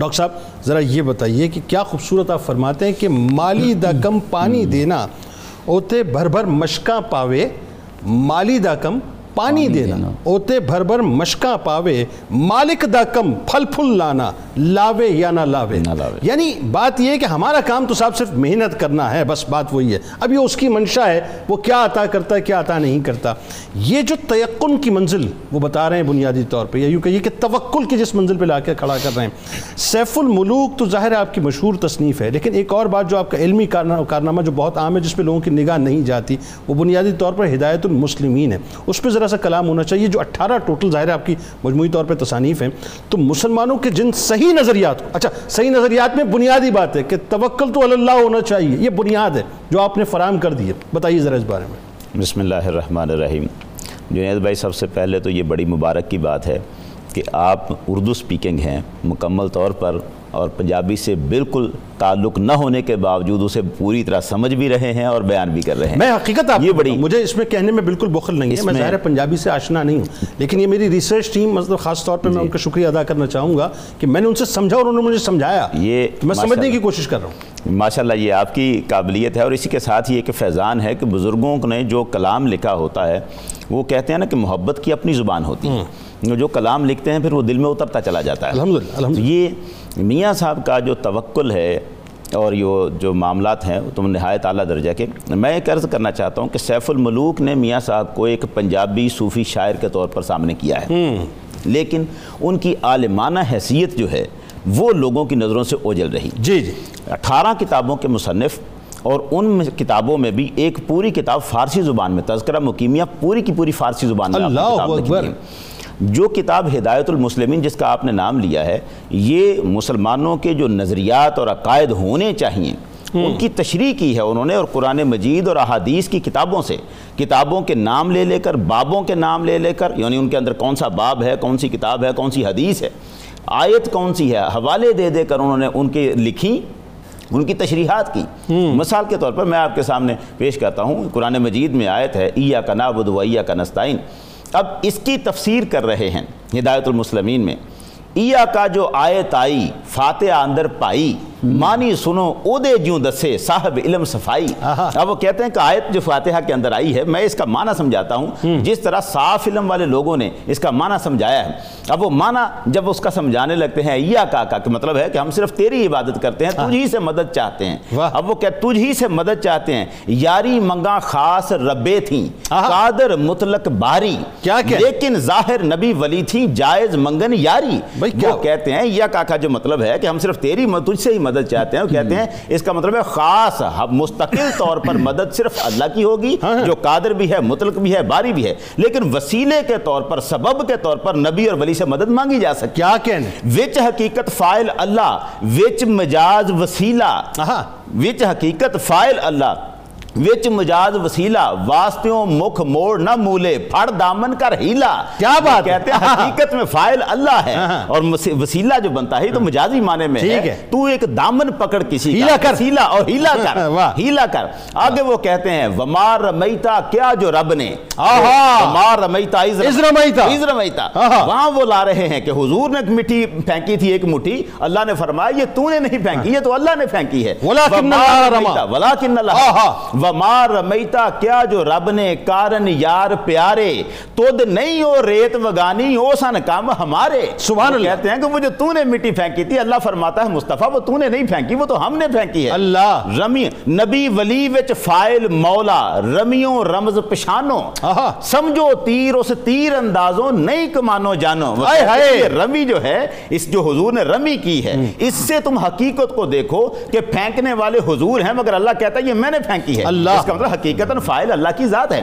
Doctor صاحب ذرا یہ بتائیے کہ کیا خوبصورت آپ فرماتے ہیں کہ مالی دا کم پانی دینا اوتے بھر بھر مشکاں پاوے، مالی دا کم پانی دینا اوتے بھر بھر مشکاں پاوے، مالک دا کم پھل پھل لانا، لاوے یا نہ لاوے. یعنی بات یہ ہے کہ ہمارا کام تو صاحب صرف محنت کرنا ہے، بس بات وہی ہے. اب یہ اس کی منشا ہے، وہ کیا عطا کرتا ہے کیا عطا نہیں کرتا. یہ جو تیقن کی منزل وہ بتا رہے ہیں بنیادی طور پہ، یا یوں کہیے کہ توکل کی جس منزل پہ لا کے کھڑا کر رہے ہیں. سیف الملوک تو ظاہر ہے آپ کی مشہور تصنیف ہے، لیکن ایک اور بات جو آپ کا علمی کارنامہ جو بہت عام ہے، جس پہ لوگوں کی نگاہ نہیں جاتی، وہ بنیادی طور پر ہدایت المسلمین ہے. اس پہ ایسا کلام ہونا چاہیے. جو 18 ٹوٹل ظاہر ہے آپ کی مجموعی طور پہ تصانیف ہیں، تو مسلمانوں کے جن صحیح نظریات، اچھا صحیح نظریات میں بنیادی بات ہے کہ توکل تو اللہ ہونا چاہیے، یہ بنیاد ہے جو آپ نے فراہم کر دی ہے. بتائیے ذرا اس بارے میں. بسم اللہ الرحمن الرحیم. جنید بھائی، سب سے پہلے تو یہ بڑی مبارک کی بات ہے کہ آپ اردو سپیکنگ ہیں مکمل طور پر، اور پنجابی سے بالکل تعلق نہ ہونے کے باوجود اسے پوری طرح سمجھ بھی رہے ہیں اور بیان بھی کر رہے ہیں. میں حقیقت آپ یہ بڑی، مجھے اس میں کہنے میں بالکل بخل نہیں ہے، میں ظاہر ہے پنجابی سے آشنا نہیں ہوں، لیکن یہ میری ریسرچ ٹیم، مطلب خاص طور پہ میں ان کا شکریہ ادا کرنا چاہوں گا کہ میں نے ان سے سمجھا اور انہوں نے مجھے سمجھایا، یہ میں سمجھنے کی کوشش کر رہا ہوں. ماشاءاللہ یہ آپ کی قابلیت ہے. اور اسی کے ساتھ یہ ایک فیضان ہے کہ بزرگوں نے جو کلام لکھا ہوتا ہے، وہ کہتے ہیں نا کہ محبت کی اپنی زبان ہوتی ہے، جو کلام لکھتے ہیں پھر وہ دل میں اترتا چلا جاتا ہے. الحمدللہ. یہ میاں صاحب کا جو توکل ہے اور یہ جو معاملات ہیں تم نہایت اعلیٰ درجہ کے. میں ایک عرض کرنا چاہتا ہوں کہ سیف الملوک نے میاں صاحب کو ایک پنجابی صوفی شاعر کے طور پر سامنے کیا ہے، لیکن ان کی عالمانہ حیثیت جو ہے وہ لوگوں کی نظروں سے اوجھل رہی. جی جی. 18 کتابوں کے مصنف، اور ان کتابوں میں بھی ایک پوری کتاب فارسی زبان میں، تذکرہ مقیمیہ پوری کی پوری فارسی زبان میں. اللہ اکبر. جو کتاب ہدایت المسلمین جس کا آپ نے نام لیا ہے، یہ مسلمانوں کے جو نظریات اور عقائد ہونے چاہیے ان کی تشریح کی ہے انہوں نے، اور قرآن مجید اور احادیث کی کتابوں سے، کتابوں کے نام لے لے کر، بابوں کے نام لے لے کر، یعنی ان کے اندر کون سا باب ہے، کون سی کتاب ہے، کون سی حدیث ہے، آیت کون سی ہے، حوالے دے دے کر انہوں نے ان کی لکھیں، ان کی تشریحات کی. مثال کے طور پر میں آپ کے سامنے پیش کرتا ہوں، قرآن مجید میں آیت ہے ایّاک نعبد و ایّاک نستعین. اب اس کی تفسیر کر رہے ہیں ہدایت المسلمین میں. ایا کا جو آیت آئی، فاتحہ اندر پائی، مانی سنو اودے جوں دسے صاحب علم صفائی. اب وہ کہتے ہیں کہ آیت جو فاتحہ کے اندر آئی ہے، میں اس کا معنی سمجھاتا ہوں جس طرح صاف علم والے لوگوں نے اس کا معنی سمجھایا ہے. اب وہ معنی جب اس کا سمجھانے لگتے ہیں ایا کا مطلب ہے کہ ہم صرف تیری عبادت کرتے ہیں، تجھ ہی سے مدد چاہتے ہیں. اب وہ کہتے تجھ ہی سے مدد چاہتے ہیں، یاری منگا خاص ربے تھیں، قادر مطلق باری، لیکن ظاہر نبی ولی تھیں، جائز منگن یاری. وہ کہتے ہیں یا کا جو مطلب ہے کہ ہم صرف تیری تجھ سے ہی مدد چاہتے ہیں. وہ کہتے ہیں اس کا مطلب ہے خاص مستقل طور پر مدد صرف اللہ کی ہوگی جو قادر بھی ہے، مطلق بھی ہے، باری بھی ہے، لیکن وسیلے کے طور پر، سبب کے طور پر نبی اور ولی سے مدد مانگی جا سکتی. کیا کہنے وچ حقیقت فاعل اللہ، وچ مجاز وسیلہ، وچ حقیقت فاعل اللہ، وچ مجاز وسیلہ، واسطیوں مکھ موڑ نہ مولے، پھڑ دامن کر ہیلا. کیا بات کہتے ہیں. حقیقت میں فاعل اللہ ہے اور وسیلہ جو بنتا ہے تو مجازی معنی میں ہے. تو ایک دامن پکڑ کسی کا، وسیلہ اور ہیلا کر، ہیلا کر. آگے وہ کہتے ہیں وما رمیتا، کیا جو رب نے، وما رمیتا اذ رمیتا. وہاں وہ لا رہے ہیں کہ حضور نے مٹی پھینکی تھی ایک مٹھی، اللہ نے فرمایا یہ تو نے نہیں پھینکی، یہ تو اللہ نے پھینکی ہے. ولیکن اللہ وما رمیتا، کیا جو رب نے، کارن یار پیارے، تود نہیں ہو ریت وگانی، او سن کام ہمارے. سبحان اللہ. کہتے ہیں کہ وہ جو تو نے مٹی پھینکی تھی، اللہ فرماتا ہے مصطفیٰ وہ تو نے نہیں پھینکی، وہ تو ہم نے پھینکی ہے. اللہ. رمی نبی ولی وچ فائل مولا، رمیوں رمز پشانو، سمجھو تیر اس تیر اندازوں، نہیں کمانو جانو. رمی جو ہے، اس جو حضور نے رمی کی ہے، اس سے تم حقیقت کو دیکھو کہ پھینکنے والے حضور ہیں، مگر اللہ کہتا ہے یہ میں نے پھینکی ہے. اس کا مطلب حقیقتاً فاعل اللہ کی ذات ہے.